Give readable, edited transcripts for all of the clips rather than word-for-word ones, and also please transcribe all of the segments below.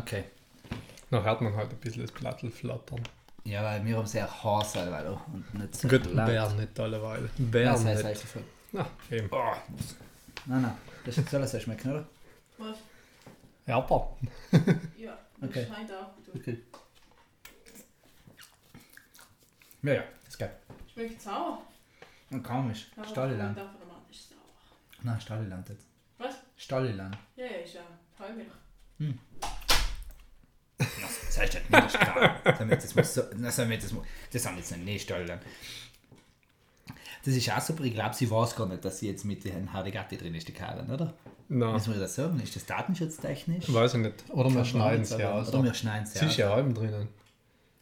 Okay. Noch hört man halt ein bisschen das Blattl flattern. Ja, weil wir haben sehr Haus alleweil und nicht so gut, Bär nicht alleweil. Bär das heißt nicht. Na, eben. Oh. Nein. Das soll es ja schmecken, oder? Was? Erper. Ja, das okay. Scheint auch. Okay. Ja, ist geil. Schmeckt sauer. Und komisch. Stolliland. Nein, Stolliland jetzt. Was? Stolliland. Ja, ist ja. Heimlich. Hm. Das heißt halt nicht Stolliland. Das haben jetzt nicht Stolliland. Das ist auch super. Ich glaube, sie weiß gar nicht, dass sie jetzt mit den Hardigatti drin ist, die Karren, oder? Nein. Müssen wir das sagen? Ist das datenschutztechnisch? Weiß ich nicht. Oder wir schneiden es ja aus. Oder wir schneiden es ja aus. Sie ist ja halb drinnen.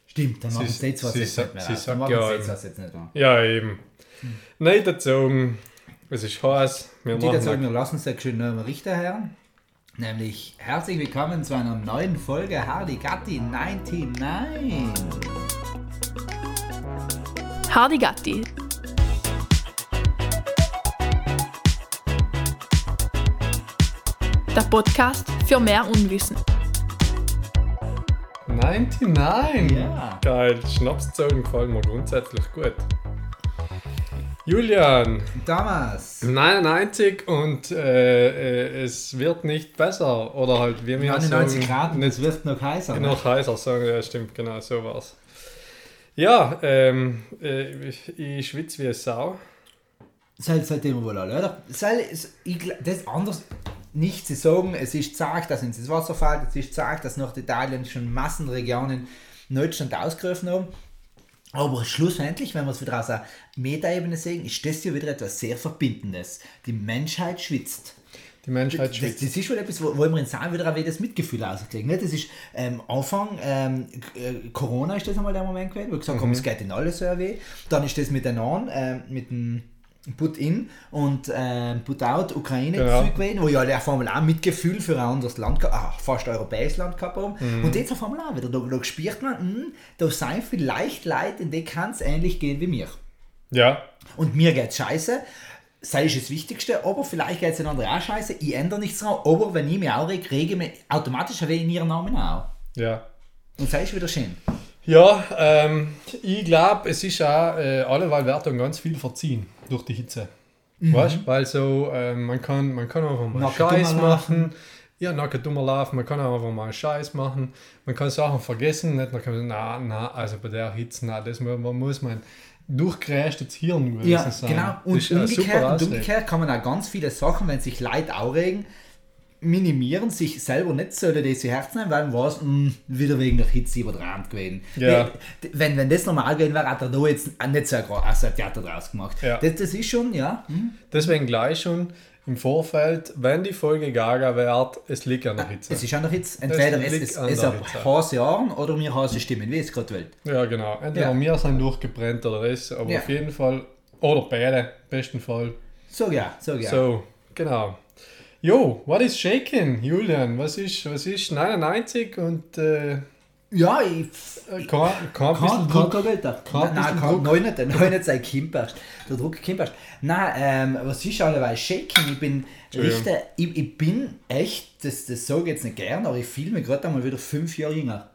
Stimmt, dann machen sie jetzt was jetzt nicht mehr. Dann machen sie jetzt was jetzt nicht mehr. Ja, eben. Nein, dazogen. Es ist heiß. Wir sagen, wir lassen es ja schön neu im Richter her. Nämlich herzlich willkommen zu einer neuen Folge Hardigatti 99. Hardigatti. Der Podcast für mehr Unwissen. 99! Yeah. Geil, Schnapszogen gefallen mir grundsätzlich gut. Julian! Thomas! 99 und es wird nicht besser. Oder halt, wie wir 99 sagen, Grad und es wird noch heißer. Noch heißer, sagen wir, ja, stimmt, genau, so war's. Ja, ich schwitze wie eine Sau. Seitdem wohl alle, oder? Das anders. Nicht zu sagen, es ist gesagt, dass ins Wasser fällt, es ist gesagt, dass nach Italien schon Massenregionen Deutschland ausgerufen haben. Aber schlussendlich, wenn wir es wieder aus einer Metaebene sehen, ist das ja wieder etwas sehr Verbindendes. Die Menschheit schwitzt. Das ist schon etwas, wo wir in Saal wieder das Mitgefühl rauskriegen. Das ist Anfang, Corona ist das einmal der Moment gewesen, wo ich gesagt habe, es geht in alles so weh. Dann ist das mit den anderen, mit dem Put-in und Put-out Ukraine gewesen, wo ja der Formel auch mit Gefühl für ein anderes Land, fast europäisches Land gehabt haben. Und jetzt auf Formel auch wieder. Da spürt man, da sind vielleicht Leute, in denen kann es ähnlich gehen wie mir. Ja. Und mir geht es scheiße. Sei ist das Wichtigste, aber vielleicht geht es den anderen auch scheiße. Ich ändere nichts dran, aber wenn ich mich aufrege, rege ich mich automatisch in ihren Namen auch. Ja. Und sei ist wieder schön. Ja, ich glaube, es ist auch alleweil Wertung ganz viel verziehen durch die Hitze. Weißt du? Weil so, man kann einfach mal Scheiß machen. Ja, nackt dummer laufen. Man kann einfach mal Scheiß machen. Man kann Sachen vergessen. Nicht man kann also bei der Hitze, man muss man durchgeräschtes Hirn gewesen sein. Ja, genau. Und umgekehrt kann man auch ganz viele Sachen, wenn sich Leute aufregen, minimieren, sich selber nicht so das zu Herzen nehmen, weil man weiß, wieder wegen der Hitze überdrannt gewesen. Ja. Wenn das normal gewesen wäre, hat er da jetzt nicht so ein Theater draus gemacht. Ja. Das ist schon, ja. Deswegen gleich schon im Vorfeld, wenn die Folge Gaga wird, es liegt an der Hitze. Es ist an der Hitze. Entweder es ist ein heißes Jahr oder wir heiße Stimmen, wie es gerade will. Ja, genau. Entweder wir sind durchgebrannt oder es, aber auf jeden Fall, oder beide, besten Fall. So, ja. So, genau. Jo, what is shaking, Julian? Was ist 99 und ja, ich kein Druck. Nein, nicht sein Kimperst. Der Druck Kimperst. Nein, was ist alleweil shaking? Ich bin echt, das sage ich jetzt nicht gern, aber ich fühle mich gerade einmal wieder 5 Jahre jünger.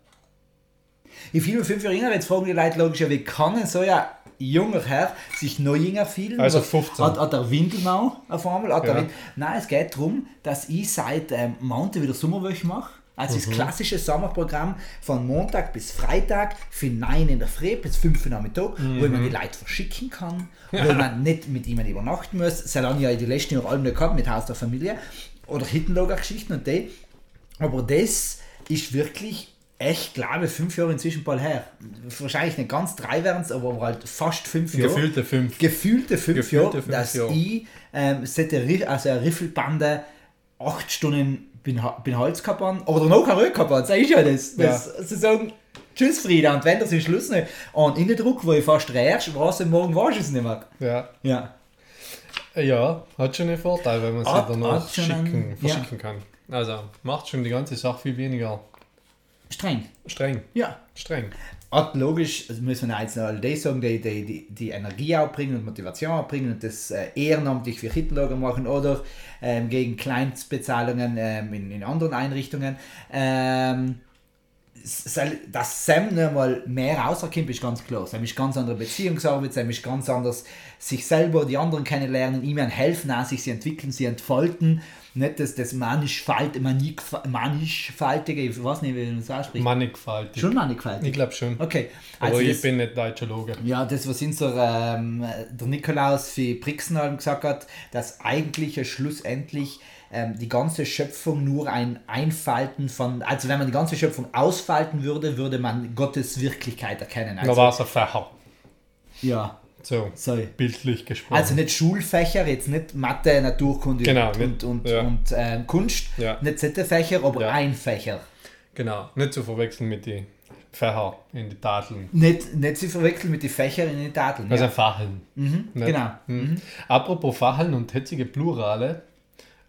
Jetzt fragen die Leute logisch, wie kann denn so ja junger Herr sich noch jünger fühlen? Also 15. Hat der Windel noch auf einmal? Nein, es geht darum, dass ich seit Montag wieder Sommerwöche mache. Also das klassische Sommerprogramm von Montag bis Freitag, von 9 in der Früh bis 5 Uhr nachmittag, wo man die Leute verschicken kann, wo man nicht mit ihnen übernachten muss, solange ich die letzten Jahre allem nicht gehabt mit Haus der Familie oder Hittenlager-Geschichten und die. Aber das ist wirklich... Ich glaube, 5 Jahre inzwischen bald her. Wahrscheinlich nicht ganz 3 wären es, aber halt fast 5 Jahre. Gefühlte fünf Jahre, dass ich also eine Riffelbande 8 Stunden bin Holz gehabt habe. Aber noch kein Röck gehabt habe, das ist ja das. Sie sagen, tschüss Frieda, und wenn das ist Schluss nicht. Und in den Druck, wo ich fast rätsch, war es am Morgen, war ich es nicht mehr. Ja. Ja, hat schon einen Vorteil, wenn man es danach verschicken kann. Also macht schon die ganze Sache viel weniger streng. Ja. logisch, also muss man jetzt all das sagen, die Energie aufbringen und Motivation aufbringen und das ehrenamtlich für Hittenlager machen oder gegen Kleinstbezahlungen in anderen Einrichtungen. Dass Sam noch mal mehr rauskommt, ist ganz klar. Sam ist ganz andere Beziehungsarbeit, Sam ist ganz anders sich selber, die anderen kennenlernen, ihm helfen, an sich, sie entwickeln, sie entfalten. Nicht das mannigfaltige, ich weiß nicht, wie man das ausspricht. Mannigfaltig. Schon mannigfaltig? Ich glaube schon. Okay. Also aber ich bin nicht Deutschologe. Ja, das, was unser, der Nikolaus von Brixenheim gesagt hat, dass eigentlich schlussendlich die ganze Schöpfung nur ein Einfalten von, also wenn man die ganze Schöpfung ausfalten würde, würde man Gottes Wirklichkeit erkennen. Also, da war es ein Fächer. Ja. So, sorry. Bildlich gesprochen. Also nicht Schulfächer, jetzt nicht Mathe, Naturkunde genau, und Kunst, ja. Nicht Zettelfächer, aber ja. Ein Fächer. Genau, nicht zu verwechseln mit den Fächer in den Tafeln. Nicht zu verwechseln mit den Fächern in den Tafeln. Also ja. Facheln. Mhm, genau. Mhm. Apropos Facheln und hetzige Plurale,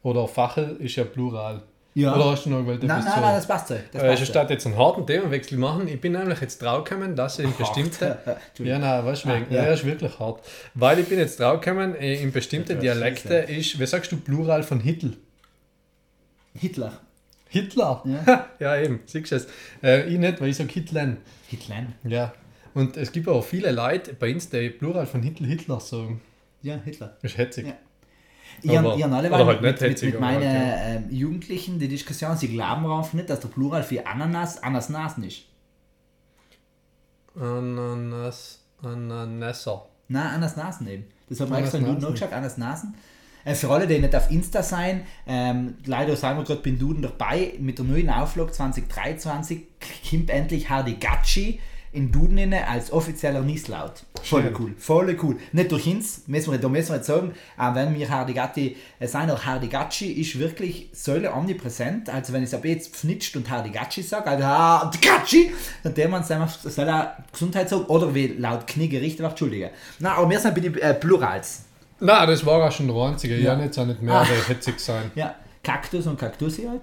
oder Fachel ist ja Plural. Ja. Oder hast du noch gewählt? Nein, das passt so. Ich statt jetzt einen harten Themenwechsel machen. Ich bin nämlich jetzt draufgekommen, dass ich in bestimmten... ja, nein, weißt du, ja. Ist wirklich hart. Weil ich bin jetzt draufgekommen, in bestimmten Dialekten ist... Wie sagst du Plural von Hittel? Hitler. Hitler? Ja, ja eben, siehst du es. Ich nicht, weil ich sage Hitlen. Hitlen? Ja. Und es gibt auch viele Leute bei uns, die Plural von Hitler Hitler sagen. Ja, Hitler. Das ist hetzig. Ja. Ich habe alle halt mit meinen Jugendlichen die Diskussion, sie glauben darauf nicht, dass der Plural für Ananas Anasnas ist. Ananas, Ananasser. Nein, Anasnasen eben. Das hat man extra in Duden noch gesagt, Anasnasen. Für alle, die nicht auf Insta sein, leider sind wir gerade bei Duden dabei, mit der neuen Auflage 2023 kommt endlich Hardigatti in Duden inne als offizieller Nieslaut. Voll cool. Nicht durch uns, müssen wir jetzt sagen, aber wenn wir Hardigatti sein, auch Hardigatti ist wirklich so omnipräsent, also wenn ich es ab jetzt pfnitscht und Hardigatti sage, also Hardigatti, dann darf man es einfach so Gesundheit sagen, oder wie laut Kniegericht, entschuldige. Na, aber wir sind bei den Plurals. Na, das war auch schon der einzige, ja nicht, so nicht mehr, der hetzig sein. Ja, Kaktus und Kaktusi halt.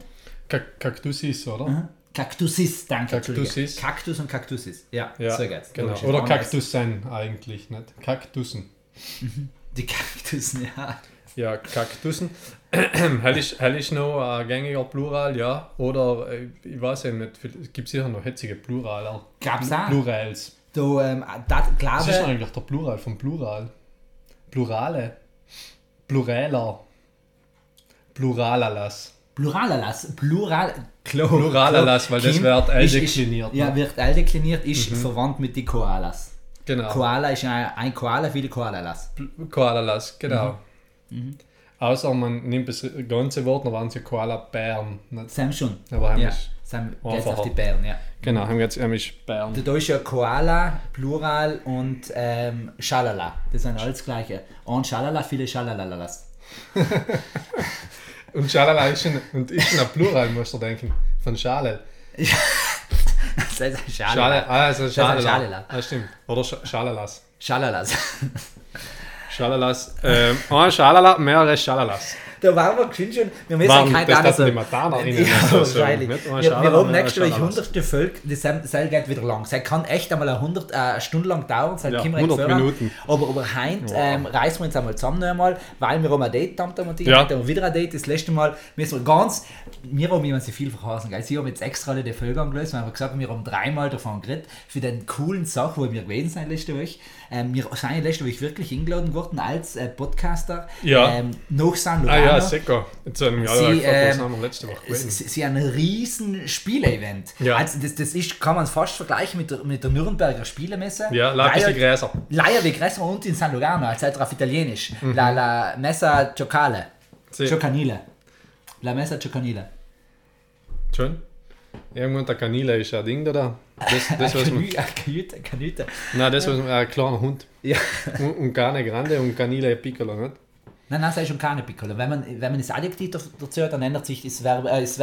Kaktusis, oder? Aha. Kaktusis, danke. Kaktusis. Kaktus und Kaktusis. Ja, so geht's. Genau. Oder Kaktus sein eigentlich, nicht? Kaktussen. Die Kaktussen, ja. Ja, Kaktussen. Hell ist noch ein gängiger Plural, ja. Oder, ich weiß ja nicht, es gibt sicher noch hetzige Pluraler. Gab's auch? Plurals. Das ist eigentlich der Plural vom Plural. Plurale. Pluraler. Pluralalas. Pluralalas, weil das wird alldekliniert. Ja, wird alldekliniert, ist verwandt mit den Koalas. Genau. Koala ist ein Koala, viele Koalalas. Koalalas, genau. Mhm. Außer man nimmt das ganze Wort, dann waren sie Koala-Bären. Sam schon. Aber ja, Sam geht auf die Bären, ja. Genau, haben wir jetzt nämlich Bären. Da ist ja Koala, Plural und Schalala. Das sind alles gleiche. Und Schalala, viele Schalalalas. Und Schalala ist schon ein Plural, musst du denken. Von Schalel. Ja, das heißt Schalala. Also Schalala. Das stimmt. Oder Schalalas. Schalalas. Ein Schalala, mehrere Schalalas. Da waren wir geschwind schon. Wir müssen ja keine Ahnung. Das sind die MatanerInnen. Ja, wahrscheinlich. Wir haben nächste Woche 100. Folge. Das Seil geht wieder lang. Das kann echt einmal 100 Stunden lang dauern. Das ja, 100 Minuten. Aber heute reißen wir uns einmal zusammen noch einmal, weil wir haben ein Date haben wieder ein Date. Das letzte Mal müssen wir ganz... Wir haben immer so viel verhasen. Also ich habe jetzt extra alle die Folge angelöst, weil wir gesagt haben, wir haben dreimal davon geredet, für den coolen Sache, wo wir gewesen sind letzte Woche. Wir sind letzte Woche wirklich eingeladen worden als Podcaster. Ja. Nach San Lorano. Ja, sicher. Jetzt haben wir letzte Woche gewesen. Sie haben ein riesen Spielevent. Ja. Also das ist, kann man fast vergleichen mit der Nürnberger Spielemesse. Ja, Leier wie Gräser und in San Lugano, also auf Italienisch. Mhm. La Messa Giocale. Si. Giocanile. La Messa Giocanile. Schön. Irgendwann der Kanile ist ein Ding da. Das was man... Kanüte. Nein, das was man... Ein kleiner Hund. Ja. Und Cane Grande und Kanile Piccolo, nicht? Nein, das ist schon keine Piccolo. Wenn man das Adjektiv dazu hat, dann ändert sich das Verb. Weil es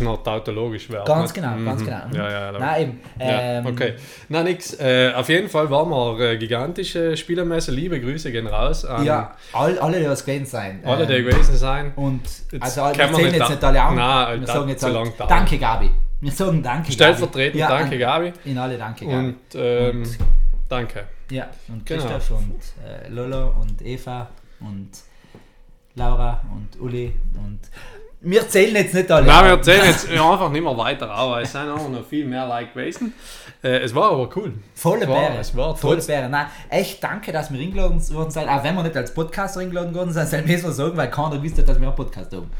noch tautologisch wäre. Ganz genau. Mhm. Ja. Nein, eben. Ja, okay. Nein, nix. Auf jeden Fall waren wir gigantische Spielermesse. Liebe Grüße gehen raus an... Ja, alle, die was gewesen sein. Alle, die gewesen sein. Und... Jetzt, also, wir sehen jetzt nicht alle an. Nein, wir sagen jetzt so lang. Danke, Gabi. Wir sagen Danke, stellvertretend, ja, Danke, Gabi. In alle Danke, Gabi. Und Danke. Ja, und Christoph, genau. Und Lolo und Eva und Laura und Uli und... Wir zählen jetzt nicht alle. Nein, wir zählen jetzt einfach nicht mehr weiter, aber es sind auch noch viel mehr Like gewesen. Es war aber cool. Volle Bäre. Es war volle Bäre. Nein, echt danke, dass wir eingeladen worden sind. Auch wenn wir nicht als Podcast eingeladen worden sind, soll ich sagen, weil keiner wusste, dass wir einen Podcast haben.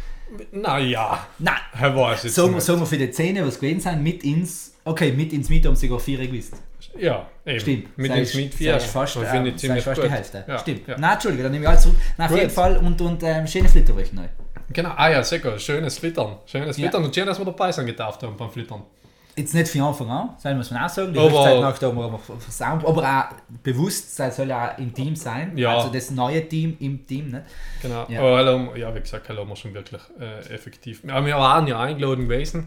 Naja. Nein. Er weiß es nicht. Sagen wir für die 10, was gewesen sind, mit ins Miet haben sogar 4 gewusst. Ja, eben. Stimmt. Mit ins Miet 4. Fast die Hälfte. Ja. Stimmt. Ja. Nein, Entschuldigung, dann nehme ich alles zurück. Auf jeden Fall und schöne Flitterwochen neu. Genau, sehr gut. Schönes Flittern und schön, dass wir dabei sind getauft haben beim Flittern. Jetzt nicht von Anfang an, soll man es sagen, die Hochzeitnacht haben wir aber auch bewusst, das soll ja auch intim sein, ja. Also das neue Team im Team, ne? Genau, ja. Aber ja, wie gesagt, haben wir schon wirklich effektiv, wir waren ja eingeladen gewesen,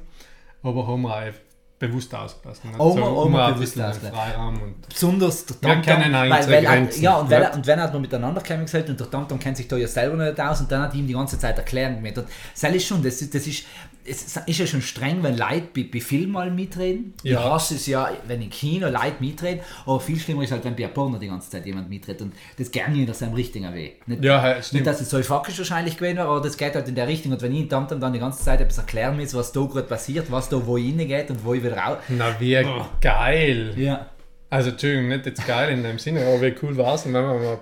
aber haben wir auch bewusst ausgelassen. Oma bewusst ausgelassen. Besonders der Tom-Tom, und wenn hat man miteinander kommen gesagt und der Tom-Tom kennt sich da ja selber nicht aus und dann hat ihm die ganze Zeit erklären mit. Und das ist ja schon streng, wenn Leute bei Filmen mal mitreden. Ja. Ich hasse es ja, wenn im Kino Leute mitreden, aber viel schlimmer ist halt, wenn bei Porno die ganze Zeit jemand mitredet und das geht nicht in seinem richtigen Weg. Nicht, dass es so faktisch wahrscheinlich gewesen wäre, aber das geht halt in der Richtung und wenn ich in Tamtam dann die ganze Zeit etwas erklären muss, was da gerade passiert, was da wo hingeht und wo ich wieder raus... Na, wie geil! Ja. Also, Entschuldigung, nicht jetzt geil in dem Sinne, aber wie cool war es denn, wenn man mal...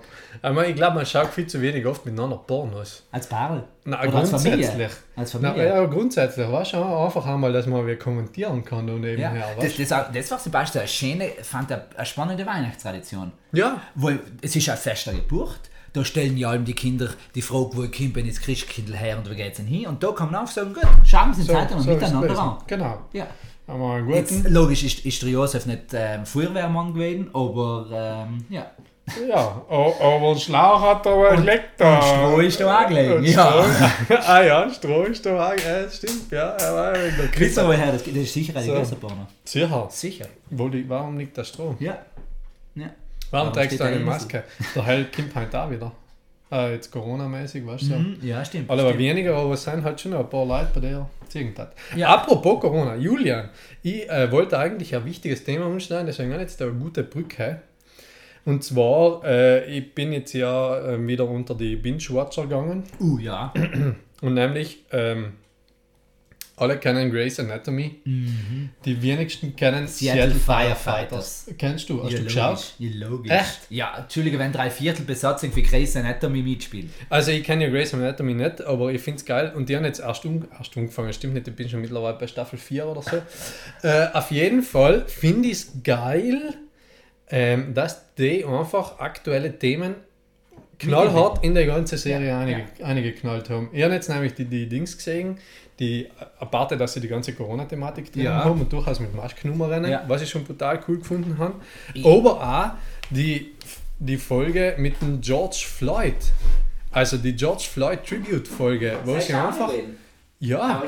Ich glaube, man schaut viel zu wenig oft miteinander Pornos. Als Paar? Nein, grundsätzlich. Als Familie? Nein, ja, grundsätzlich. Weißt du, einfach einmal, dass man kommentieren kann und eben her. Das war zum Beispiel eine spannende Weihnachtstradition. Ja. Weil es ist ein Fest der Geburt. Da stellen ja allem die Kinder die Frage, wo ich Kind bin, jetzt kriegst du Kindl her und wo geht's denn hin? Und da kommen auf und sagen, gut, schauen Sie in Zeitung miteinander an. Genau. Ja. Jetzt, logisch ist der Josef nicht Feuerwehrmann gewesen, aber ja. Ja, aber ein Schlauch hat da wohl gelegt. Da. Stroh ist da auch gelegen. Ja. Stroh ist da auch gelegen. Stimmt, ja. Kriegst du woher? Das ist sicher eine Gewässerporno. Sicher. Warum liegt da Stroh? Ja. Warum trägst du eine Maske? Da hält Kim halt auch wieder. Jetzt Corona-mäßig, weißt du? Mhm, ja, stimmt. Aber weniger, aber es sind halt schon ein paar Leute bei der irgendwas. Ja. Apropos Corona, Julian, ich wollte eigentlich ein wichtiges Thema umschneiden, deswegen habe ich jetzt eine gute Brücke. Und zwar, ich bin jetzt ja wieder unter die Binge-Watcher gegangen. Ja. Und nämlich, alle kennen Grey's Anatomy. Mhm. Die wenigsten kennen Seattle Firefighters. Kennst du? Hast du geschaut? Ja, logisch. Echt? Ja, Entschuldige, wenn 3/4 Besatzung für Grey's Anatomy mitspielt. Also ich kenne ja Grey's Anatomy nicht, aber ich finde es geil. Und die haben jetzt erst angefangen, stimmt nicht, ich bin schon mittlerweile bei Staffel 4 oder so. Auf jeden Fall finde ich es geil, dass die einfach aktuelle Themen knallhart in der ganzen Serie reingeknallt haben. Ich habe jetzt nämlich die Dings gesehen, die aparte, dass sie die ganze Corona-Thematik drin haben und durchaus mit Maskenummer rennen, was ich schon brutal cool gefunden habe. Aber auch die Folge mit dem George Floyd, also die George Floyd Tribute-Folge, wo sie einfach... Ja,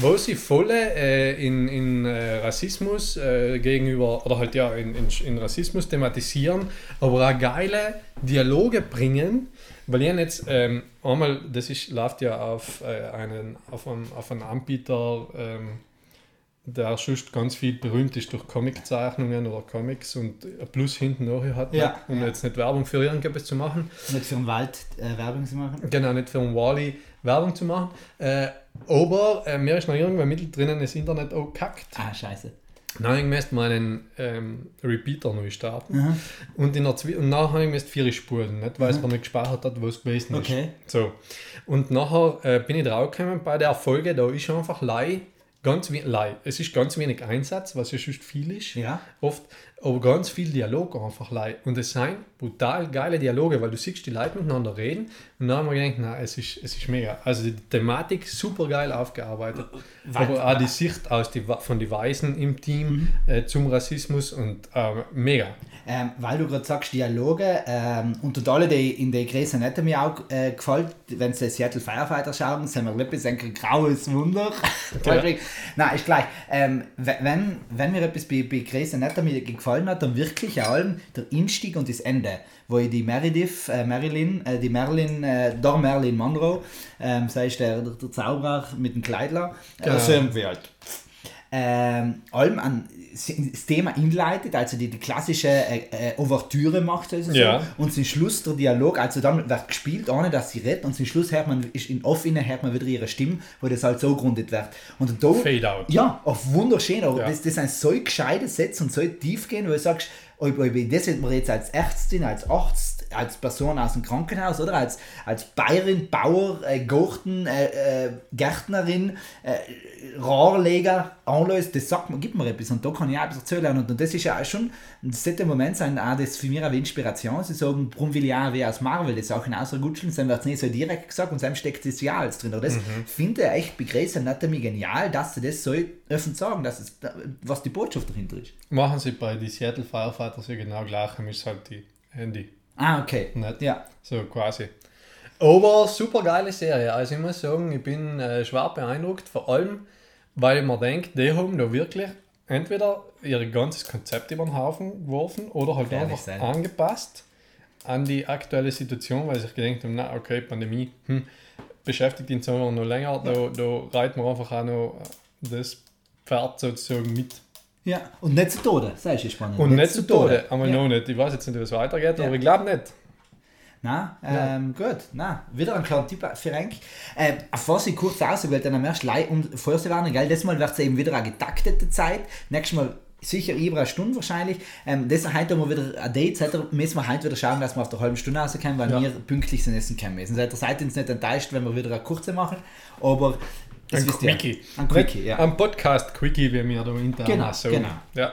wo sie volle in Rassismus gegenüber, oder halt ja in Rassismus thematisieren, aber auch geile Dialoge bringen, weil ich jetzt einmal, das läuft ja auf einen Anbieter, der schust ganz viel berühmt ist durch Comiczeichnungen oder Comics und plus hinten noch hat, jetzt nicht Werbung für irgendetwas zu machen. Nicht für den Wald Werbung zu machen. Genau, nicht für den Wall-E Werbung zu machen. Aber mir ist noch irgendwann mittendrin das Internet auch gekackt. Ah, scheiße. Dann habe ich müsste meinen Repeater neu starten. Mhm. Und nachher habe ich müsste 4 Spuren, nicht, weil es mir nicht gespeichert hat, wo es gewesen ist. So. Und nachher bin ich draufgekommen bei der Folge, da ist einfach es ist ganz wenig Einsatz, was ja sonst viel ist, oft, aber ganz viel Dialog einfach leid. Und es sind brutal geile Dialoge, weil du siehst, die Leute miteinander reden und dann haben wir gedacht, nein, es ist mega. Also die Thematik super geil aufgearbeitet, aber auch die Sicht von den Weißen im Team zum Rassismus und mega. Weil du gerade sagst, Dialoge und alle, die in der Grey's Anatomy auch gefällt, wenn sie Seattle Firefighters schauen, sind wir wirklich ein graues Wunder. Nein, ist gleich. Wenn mir etwas bei Grey's Anatomy gefallen hat, dann wirklich vor allem der Einstieg und das Ende, wo ich die Meredith, Marilyn Monroe, sei es der Zauberer mit dem Kleidler, allem an das Thema inleitet, also die klassische Ouvertüre macht, also ja. So, und zum Schluss der Dialog, also dann wird gespielt, ohne dass sie redet, und zum Schluss hört man, ist in Off-Innen hört man wieder ihre Stimme, wo das halt so gerundet wird. Und da, Fade-out. Ja, auch wunderschön, aber ja. Das sind so gescheite Sätze und so tief gehen, wo du sagst, ob das man jetzt als Ärztin, als Arzt, als Person aus dem Krankenhaus oder als Bayerin, Bauer, Garten, Gärtnerin, Rohrleger anlässt, das sagt man, gibt mir etwas und da kann ich auch etwas erzählen. Und das ist ja auch schon, das sollte im Moment sein, auch das für mich eine Inspiration. Sie sagen, warum will ich auch wie aus Marvel das auch hinaus rutschen, dann wird es nicht so direkt gesagt und dann steckt das ja alles drin. Aber das finde ich echt bei Grey's Anatomy genial, dass sie das so öffentlich sagen, dass es, was die Botschaft dahinter ist. Machen sie bei die Seattle Firefighters ja genau gleich, ist halt die Handy. Ah, okay. Nicht? Ja. So quasi. Aber super geile Serie. Also ich muss sagen, ich bin schwer beeindruckt, vor allem, weil ich mir denke, die haben da wirklich entweder ihr ganzes Konzept über den Haufen geworfen oder halt einfach angepasst an die aktuelle Situation, weil ich gedacht habe, na okay, Pandemie, beschäftigt ihn so noch länger, da reiten wir einfach auch noch das Pferd sozusagen mit. Ja, und nicht zu Tode, das ist spannend. Und nicht zu Tode, aber ja. Noch nicht. Ich weiß jetzt nicht, wie es weitergeht, ja. Aber ich glaube nicht. Nein, gut, nein. Wieder ein kleiner Tipp für Frank. Auf was ich kurz ausgewählt habe, dann merkst du gleich um vorzuwarnen, gell? Das Mal wird es eben wieder eine getaktete Zeit. Nächstes Mal sicher über eine Stunde wahrscheinlich. Das heute haben wir wieder eine Date, müssen wir heute wieder schauen, dass wir auf der halben Stunde rauskommen, weil wir pünktlich sind essen können müssen. Seid uns nicht enttäuscht, wenn wir wieder eine kurze machen, aber ein Quickie. Ein Quickie, ja. Ein Podcast-Quickie, wie wir da intern sagen. Genau. Ja.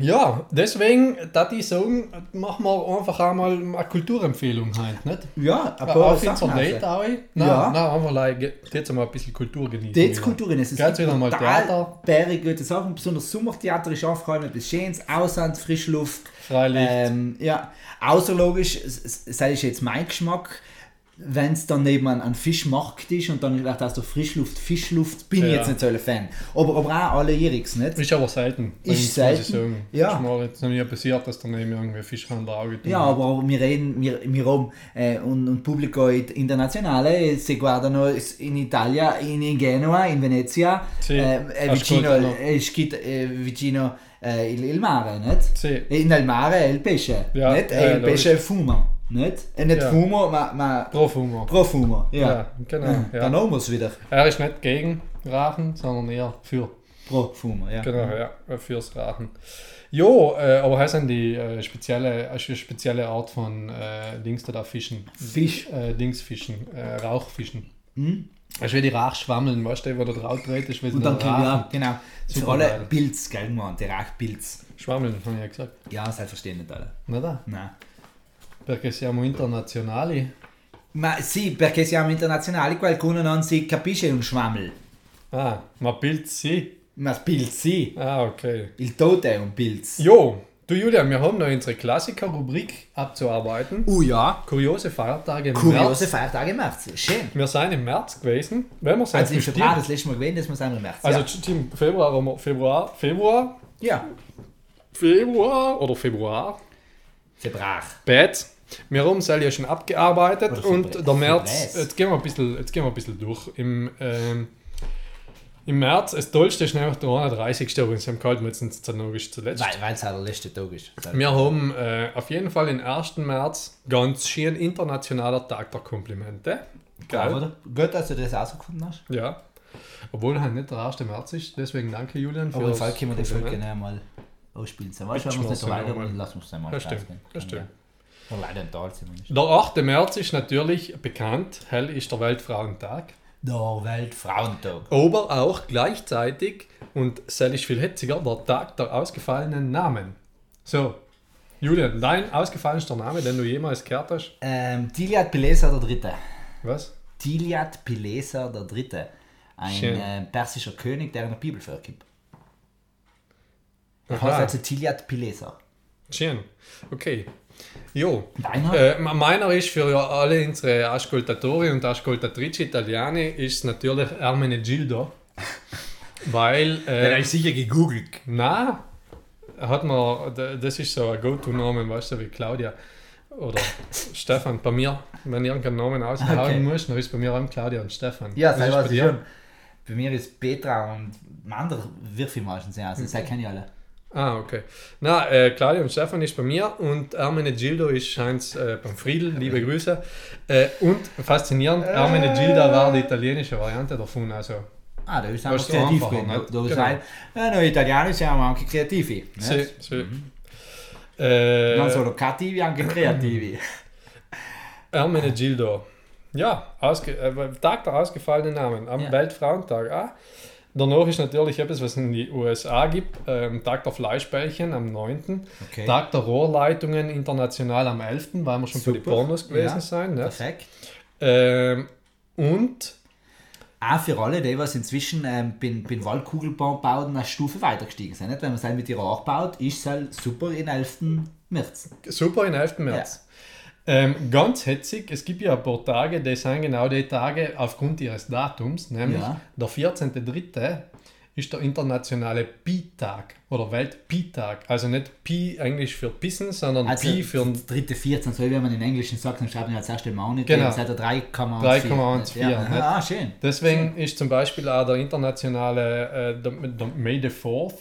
Ja, deswegen, dass ich sagen, machen wir einfach einmal eine Kulturempfehlung heute, nicht? Ja, ein paar Sachen. Nein, einfach jetzt mal ein bisschen Kultur genießen. Jetzt Kultur genießen. Ganz wieder mal Theater. Bäre, gute Sachen, besonders Sommertheater ist aufgeräumt, etwas Schönes, Ausland, Frischluft. Freilicht. Ja, außer logisch, sei es jetzt mein Geschmack, wenn es dann eben ein Fischmarkt ist und dann vielleicht aus der Fischluft, bin ich jetzt nicht so ein Fan. Aber auch alljährig, nicht? Ist aber selten. Ist selten, muss ich sagen. Ja. Ist mir jetzt noch nie passiert, dass dann eben irgendwie Fischhandel auch getan. Ja, aber wir reden, wir haben und Publiko internationale, si guardano in Italia, in Genua, in Venezia, vicino il mare, nicht? Si. In il mare il pesce, nicht? Il pesce fuma. Nicht ja. Fumo, ma Pro Fumo. Ja, genau. Ja. Dann haben wir es wieder. Er ist nicht gegen Rauchen, sondern eher für. Pro Fumo, ja. Genau, ja, fürs Rauchen. Jo, aber heißt denn die spezielle Art von Dings da Fischen? Dingsfischen, Rauchfischen. Hm? Das ist wie die Rauchschwammeln, weißt du, wo du drauf tretest, wenn du dann rauchen. Ja, genau. Das alle Pilz, gell, man, die Rauchpilz. Schwammeln, habe ich ja gesagt. Ja, selbstverständlich alle. Nicht da? Nein. Perché siamo internazionali? Ma sì, perché siamo internazionali, qualcuno non si capisce un schwammel. Ah, ma Pilz sì? Ma Pilz sì. Ah, okay. Il Tote è un Pilz. Jo, du Julian, wir haben noch unsere Klassiker-Rubrik abzuarbeiten. Oh ja. Kuriose Feiertage im März, schön. Wir sind im März gewesen. Wenn wir sind also im Februar, das letzte Mal gewesen, das wir sind im März. Also stimmt, Februar. Ja. Februar. Bad. Wir haben es ja schon abgearbeitet und der März, jetzt gehen wir ein bisschen durch. Im März, das Tollste ist nämlich der 31. übrigens, wir haben gehalten, jetzt sind es zuletzt. Weil es halt der letzte Tag ist. Wir haben auf jeden Fall den 1. März ganz schön internationaler Tag der Komplimente. Geil. Ja, gut, dass du das rausgefunden hast. Ja, obwohl halt nicht der 1. März ist, deswegen danke Julian für das. Aber im Fall können wir die Folge nicht einmal ausspielen. Weißt du, wir nicht weiter und lassen uns einmal rausgehen. Das stimmt. Der 8. März ist natürlich bekannt, hell ist der Weltfrauentag. Aber auch gleichzeitig, und sehr ist viel hetziger, der Tag der ausgefallenen Namen. So, Julian, dein ausgefallenster Name, den du jemals gehört hast? Tiglath-Pileser III. Was? Tiglath-Pileser III. Ein persischer König, der in der Bibel vorkommt. Das heißt also Tiglath-Pileser. Schön, okay. Jo, meiner ist für alle unsere Ascoltatori und Ascoltatrici Italiani ist natürlich Armenegildo. Weil... Dann habe ich sicher gegoogelt. Nein, hat man... Das ist so ein Go-To-Name, weißt du, wie Claudia oder Stefan. Bei mir, wenn ich irgendeinen Namen aushauen muss, dann ist bei mir auch Claudia und Stefan. Ja, das weiß ich schon. Bei mir ist Petra und ein anderer wirf ich meistens aus. Das kenne ich alle. Ah, okay. Na, Claudia und Stefan ist bei mir und Armenegildo ist scheint beim Friedl, liebe Grüße. Und faszinierend, Armenegilda war die italienische Variante davon. Also, da ist einfach kreativ. Da ist ein Italienisch, aber anche kreativi. Sì, sì. Non solo cattivi, anche kreativi. Armenegildo. Ja, Tag der ausgefallenen Namen am Weltfrauentag. Ah. Danach ist natürlich etwas, was es in die USA gibt, Tag der Fleischbällchen am 9., Tag der Rohrleitungen international am 11., weil wir schon für die Pornos gewesen sind. Ja. Perfekt. Und auch für alle, die was inzwischen beim Waldkugelbaubau eine Stufe weiter gestiegen sind. Nicht? Wenn man es mit ihrer Rohr baut, ist es halt super in 11. März. Super in 11. März. Ja. Ganz hetzig, es gibt ja ein paar Tage, die sind genau die Tage aufgrund ihres Datums, nämlich der 14.3. ist der internationale Pi-Tag oder Welt-Pi-Tag. Also nicht Pi Englisch für Pissen, sondern also Pi für... Also 3.14, so wie wenn man im Englischen sagt, dann schreibt man als erstes Mal nicht, dann seid ihr 3,14. Ja. Ah, schön. Deswegen ist zum Beispiel auch der internationale May the 4th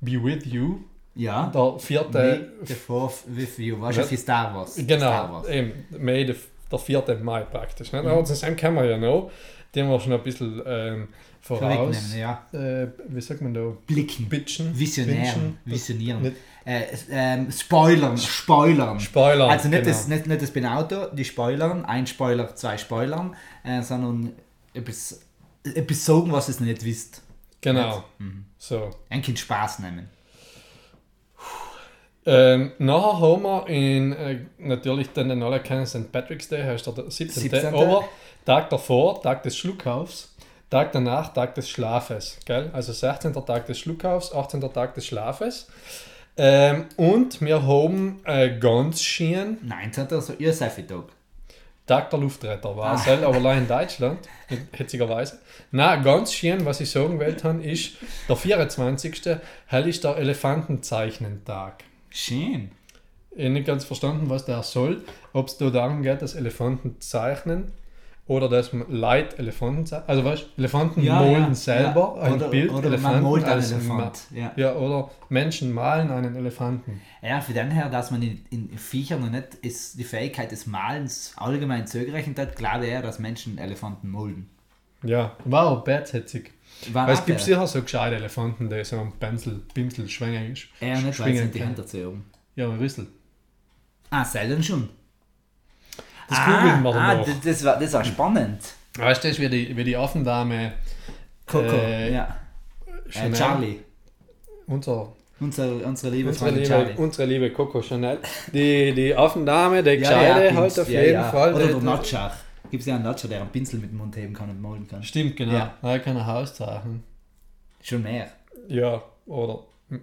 be with you. Ja, der 4. May the 4th with you, weißt du, für Star Wars. Genau, Star Wars. Eben, May der 4. Mai praktisch. Ne? Mhm. Aber zusammen kennen wir ja noch, die haben wir schon ein bisschen voraus. Wie sagt man da? Blicken. Bitchen. Visionieren. Visionieren. Spoilern. Spoilern. Spoilern. Also nicht, genau. nicht das Benauto, die Spoilern, ein Spoiler, zwei Spoilern, sondern etwas sagen, was es nicht wisst. Genau. Nicht? Mhm. So. Ein Kind Spaß nehmen. Nachher haben wir natürlich den alle kennen St. Patrick's Day, heißt der 17. Aber Tag davor, Tag des Schluckaufs, Tag danach, Tag des Schlafes. Gell? Also 16. Tag des Schluckaufs, 18. Tag des Schlafes. Und wir haben ganz schön... 19. also ihr Seife-Tag. Tag der Luftretter war es, aber allein in Deutschland, hitzigerweise. Na, ganz schön, was ich sagen wollte, ist der 24. Hell ist der Elefantenzeichnentag. Schön. Ich habe nicht ganz verstanden, was der soll. Ob es da darum geht, dass Elefanten zeichnen oder dass man Leute Elefanten zeichnen. Also weißt du, Elefanten malen selber ein Bild. Oder Elefanten man malt einen Elefant. Oder Menschen malen einen Elefanten. Ja, für den her, dass man in Viechern noch nicht die Fähigkeit des Malens allgemein zurückgerechnet hat, glaube ich, dass Menschen Elefanten malen. Ja, wow, bärthetzig. Weil es gibt sicher so gescheite Elefanten, die so einen Pinsel schwingen. Eher nicht, weil sie die Hände zu oben. Ja, ein Rüssel. Ah, selten schon. Das googeln wir noch. Das war spannend. Weißt du, das ist wie die Affendame Coco, Chanel. Charlie. Unsere liebe Coco Chanel. Die Affendame, die Gescheide halt auf jeden Fall. Oder der Natschach. Gibt es ja einen Natscher, der einen Pinsel mit dem Mund heben kann und malen kann. Stimmt, genau. Er kann ein Haus zeichnen. Schon mehr. Ja, oder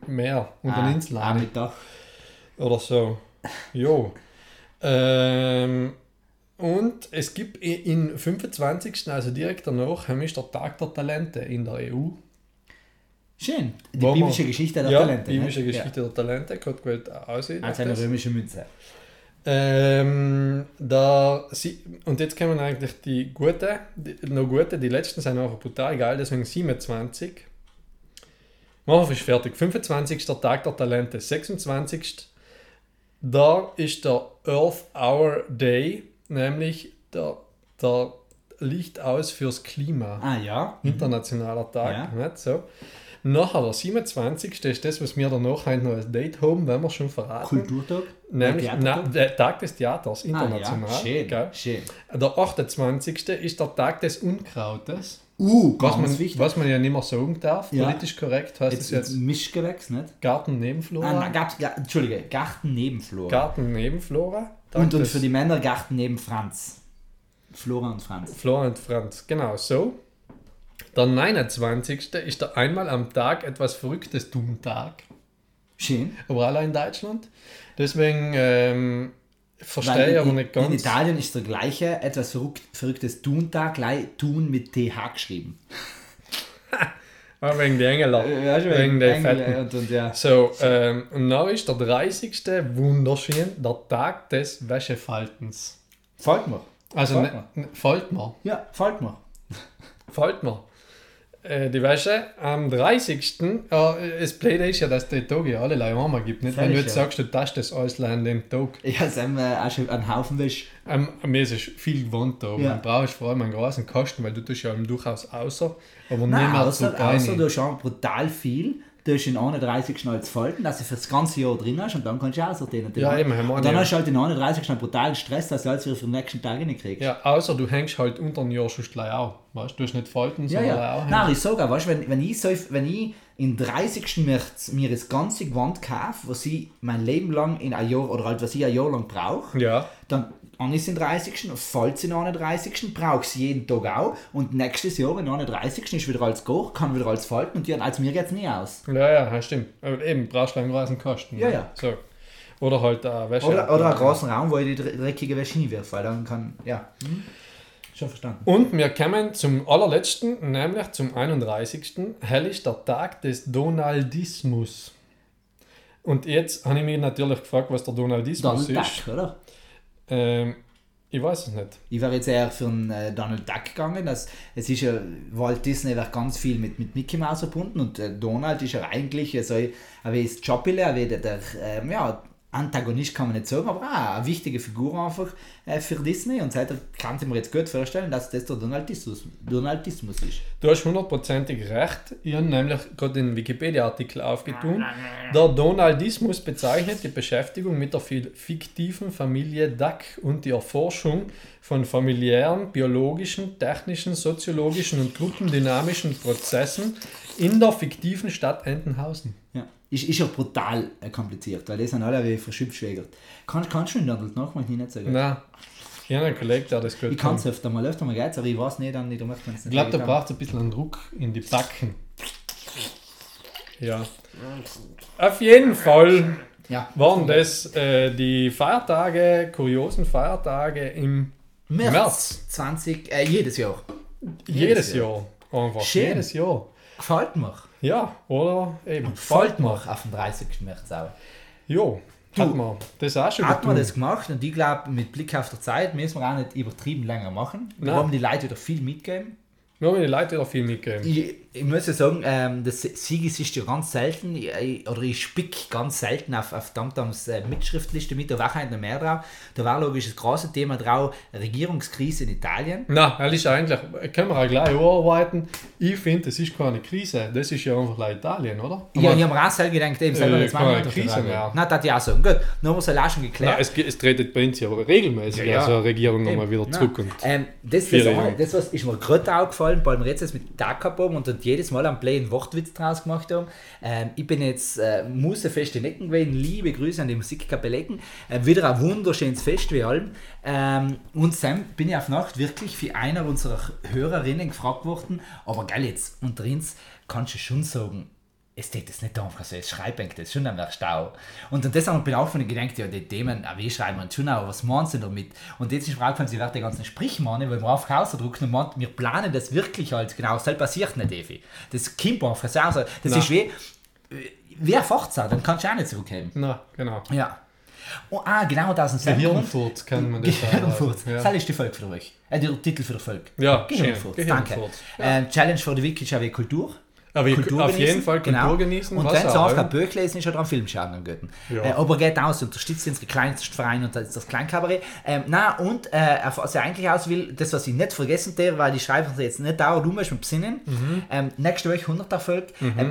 mehr. Und ein Insel. Oder so. Jo. Und es gibt in 25., also direkt danach, ist der Tag der Talente in der EU. Schön. Die biblische Geschichte der Talente. Die biblische Geschichte der Talente, Gott gewählt aussieht. Als eine römische Münze. Und jetzt kommen eigentlich die letzten sind einfach brutal geil, deswegen 27. Machen ist fertig. 25. Der Tag der Talente. 26. Da ist der Earth Hour Day, nämlich der Licht aus fürs Klima. Internationaler Tag. Ja. Nicht? So. Nachher der 27. ist das, was wir danach heute noch als Date haben, wenn wir schon verraten. Kulturtag? Nämlich der Tag des Theaters, international. Schön. Der 28. ist der Tag des Unkrautes. Was man ja nicht mehr sagen darf, politisch korrekt heißt es jetzt. Mischgewächs, nicht? Gartennebenflora. Gartennebenflora. Gartennebenflora. Und für die Männer Gartennebenfranz. Flora und Franz, genau so. Der 29. ist der einmal am Tag etwas Verrücktes tun Tag. Schön. Aber allein in Deutschland. Deswegen verstehe ich aber nicht ganz. In Italien ist der gleiche etwas Verrücktes tun Tag gleich tun mit TH geschrieben. Ah, wegen den Engeln. Ja, wegen den Fetten. Ja. So, und dann ist der 30. wunderschön, der Tag des Wäschefaltens. Faltmer. Also, Faltmer. Ja, Faltmer. Faltmer. Die Wäsche am 30. Das Blöde ist ja, dass die Tage alle Leute gibt. Nicht? Wenn du jetzt sagst, du tastest das alles an dem Tag. Ja, es haben auch schon einen Haufen Wäsche. Mir ist es viel gewohnt. Ja. Man braucht vor allem einen großen Kasten, weil du tust ja durchaus außer, aber nicht mehr so rein. Außer du hast schon brutal viel. Du hast den 31. als Falten, dass du für das ganze Jahr drin hast und dann kannst du auch sortieren. Ja, eben. Und dann hast du halt den 31. einen brutalen Stress, dass du alles wieder für den nächsten Tag nicht kriegst. Ja, außer du hängst halt unter dem Jahr schon gleich auch. Weißt du, du hast nicht Falten, sondern auch. Nein, ich sage auch, weißt, wenn ich im 30. März mir das ganze Gewand kaufe, was ich mein Leben lang in ein Jahr oder halt was ich ein Jahr lang brauche, ja, dann an ist den 30. Falls es den 31. brauche ich es jeden Tag auch. Und nächstes Jahr, den 31. ist wieder alles Goch, kann wieder alles falten und als mir geht es nie aus. Ja, stimmt. Aber eben, brauchst du einen großen Kasten. Ja. So. Oder halt eine Wäsche. Oder einen großen Raum, wo ich die dreckige Wäsche hinwerfe, weil dann kann, ja. Schon verstanden. Und wir kommen zum allerletzten, nämlich zum 31. Hell ist der Tag des Donaldismus. Und jetzt habe ich mich natürlich gefragt, was der Donaldismus ist. Tag, oder? Ich weiß es nicht. Ich wäre jetzt eher für einen Donald Duck gegangen. Es ist ja, Walt Disney war ganz viel mit Mickey Mouse verbunden und Donald ist ja eigentlich so ein Chopile, der Antagonist kann man nicht sagen, aber auch eine wichtige Figur einfach für Disney. Und seitdem kann ich mir jetzt gut vorstellen, dass das der Donaldismus ist. Du hast 100%ig recht. Ich habe nämlich gerade den Wikipedia-Artikel aufgetun. Der Donaldismus bezeichnet die Beschäftigung mit der fiktiven Familie Duck und die Erforschung von familiären, biologischen, technischen, soziologischen und gruppendynamischen Prozessen in der fiktiven Stadt Entenhausen. Ja. Ist ja brutal kompliziert, weil die sind alle wie verschübschwägert. Kannst du den Donald nachmachen? Ich nicht so gut. Nein, ich habe einen Kollegen, der das gehört. Ich kann es öfter mal geht's, aber ich weiß nicht, dann nicht. Ich glaube, da braucht es ein bisschen einen Druck in die Backen. Ja. Auf jeden Fall waren das die Feiertage, kuriosen Feiertage im März. Jedes Jahr. Jedes Jahr. Einfach. Schön. Jedes Jahr. Gefällt mir. Ja, oder eben. Fällt mir auf den 30. März auch. Jo, hat man das auch schon hat man das gemacht und ich glaube, mit Blick auf die Zeit müssen wir auch nicht übertrieben länger machen. Wir haben die Leute wieder viel mitgegeben. Ich muss ja sagen, das Sigis ist ja ganz selten, ich spicke ganz selten auf Tamtams Mitschriftliste mit, da war keiner mehr drauf. Da war logisch das große Thema drauf, Regierungskrise in Italien. Nein, das ist eigentlich, können wir auch gleich arbeiten. Ich finde, das ist keine Krise, das ist ja einfach Italien, oder? Ja, ich habe mir auch selber gedacht, eben selber jetzt mal eine Krise mehr. Nein, das hat ja auch sagen. Gut, dann haben wir es ja schon geklärt. Nein, es tritt bei uns ja regelmäßig, also eine Regierung nochmal wieder zurück. Und das was ist mir gerade aufgefallen, beim Rätsel mit Tag und jedes Mal am Play einen Wortwitz draus gemacht haben. Ich bin jetzt Musefest in Ecken gewesen. Liebe Grüße an die Musikkapelle Ecken. Wieder ein wunderschönes Fest wie allem. Und Sam bin ich auf Nacht wirklich für einer unserer Hörerinnen gefragt worden. Aber geil jetzt, unter uns kannst du schon sagen, es steht das nicht da im Französisch, schreibe ich das schon am Stau. Und deshalb bin ich auch von den gedacht, ja, die Themen, wie schreiben wir schon, aber was meinst du damit? Und jetzt ist die Frage, sie werden die ganzen Sprichmane, weil wir auf Hause drücken und meint, wir planen das wirklich halt genau, das passiert nicht, Evi. Das kommt einfach so aus. Das ist wie ein Fortsetzen, dann kannst du auch nicht zurückheben. Na, genau. Ja. Oh, genau, das ist ein Gehirnfurz kann man das sagen. Gehirnfurz, ja. Das ist die Folge für euch. Der Titel für die Folge. Ja, Gehirnfurz, danke. Ja. Challenge für die Wiki ist auch wie Kultur. Aber Kultur auf jeden Fall Kultur genießen. Und wenn es auch ein Buch lesen ist, oder einen Film schauen am Götten. Ja. Aber geht aus, unterstützt unsere kleinsten Vereine und das Kleinkabarett. Was ich eigentlich aus will, das, was ich nicht vergessen darf, weil die schreiben jetzt nicht dauernd mit Besinnen. Mhm. Nächste Woche 100 Erfolg.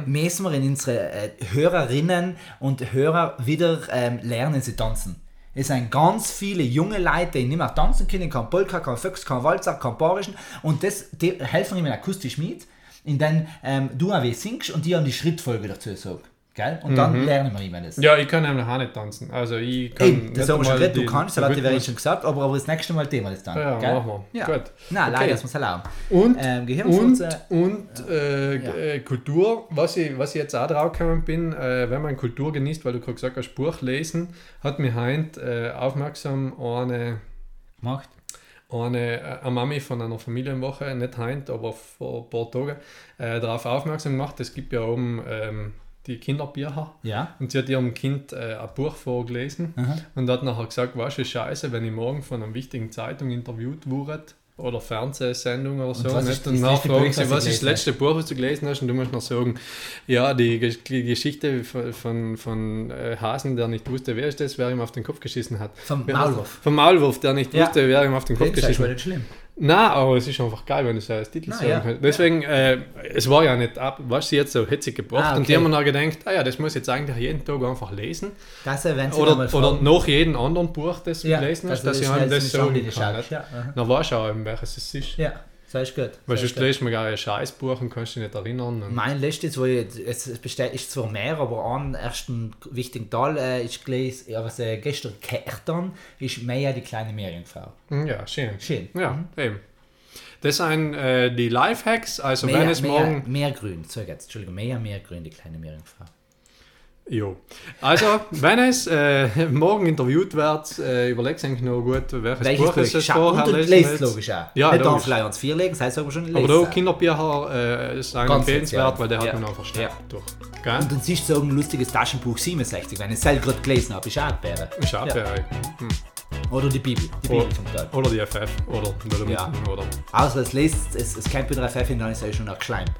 Müssen wir in unsere Hörerinnen und Hörer wieder lernen, sie tanzen. Es sind ganz viele junge Leute, die nicht mehr tanzen können, kein Polka, kein Fuchs, kein Walzer, kein Bayerischen. Und das die helfen ihnen akustisch mit. In denen du auch singst und die haben die Schrittfolge dazu sagen. Gell? Und dann lernen wir immer das. Ja, ich kann nämlich auch nicht tanzen. Also ich kann das haben wir schon geredet, du kannst, das hat die Welt schon gesagt, aber das nächste Mal Thema das dann. Ja, gell? Machen wir. Ja. Gut. Nein, leider muss man es erlauben. Kultur, was ich jetzt auch draufgekommen bin, wenn man Kultur genießt, weil du gerade gesagt hast, Buch lesen, hat mich heute aufmerksam eine gemacht. eine Mami von einer Familienwoche, nicht heute, aber vor ein paar Tagen, darauf aufmerksam gemacht. Es gibt ja oben die Kinderbücher. Ja. Und sie hat ihrem Kind ein Buch vorgelesen. Mhm. Und hat nachher gesagt, weißt du, scheiße, wenn ich morgen von einer wichtigen Zeitung interviewt wurde oder Fernsehsendung oder so. Und nachfragen sie, was ist das letzte Buch, was du gelesen hast? Und du musst noch sagen, ja, die Geschichte von Hasen, der nicht wusste, wer ist das, wer ihm auf den Kopf geschissen hat. Vom Maulwurf, der nicht wusste, wer ihm auf den Kopf geschissen hat. Das ist schlimm. Nein, aber es ist einfach geil, wenn du so als Titel sagen kannst. Deswegen, es war ja nicht ab, was sie jetzt so hitzig gebracht. Ah, okay. Und die haben mir dann gedacht, das muss jetzt eigentlich jeden Tag einfach lesen. Das, wenn sie oder nach jedem anderen Buch, das du gelesen hast, dass ich einem das so kann. Dann weißt du auch, welches es ist. Ja, das ist gut. Weil sonst lest man gar ein Scheißbuch und kannst dich nicht erinnern. Mein letztes, wo ich, es besteht, ist zwar mehr, aber einen ersten wichtigen Teil ist gelesen, was gestern gehört, ist Maya, die kleine Meerjungfrau. Ja, schön. Ja, eben. Das sind die Lifehacks, also Maya, wenn es morgen... Maya, Meergrün, die kleine Meerjungfrau. Jo. Also, wenn es morgen interviewt wird, überlegt eigentlich noch gut, welches Buch es vorher lesen. Und lest logisch auch. Ja, nicht auf Lions 4 legen, das heißt aber schon lesen. Aber da Kinderbücher ist ein empfehlenswert, weil der hat man einfach schnell durch. Gell? Und dann siehst du so ein lustiges Taschenbuch 67, wenn ich es selber gerade gelesen habe, ist auch Erdbeere. Oder die Bibel. Die Bibel zum Teil. Oder die FF. Oder. Außer es lest, es kennt wieder FF, und dann ist es schon noch geschleimt.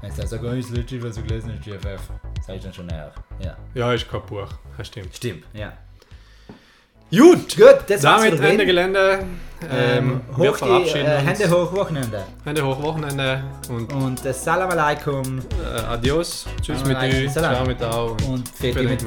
Wenn du sagst, das letzte, was du gelesen hast, die FF. Das ist dann schon näher. Ja, ist kein Buch. Das stimmt. Ja. Gut, das war's. Damit Ende Gelände. Wir verabschieden uns. Hände hoch, Wochenende. Und Salam Alaikum. Adios. Tschüss mit dir. Ciao mit Au. Und Feti mit.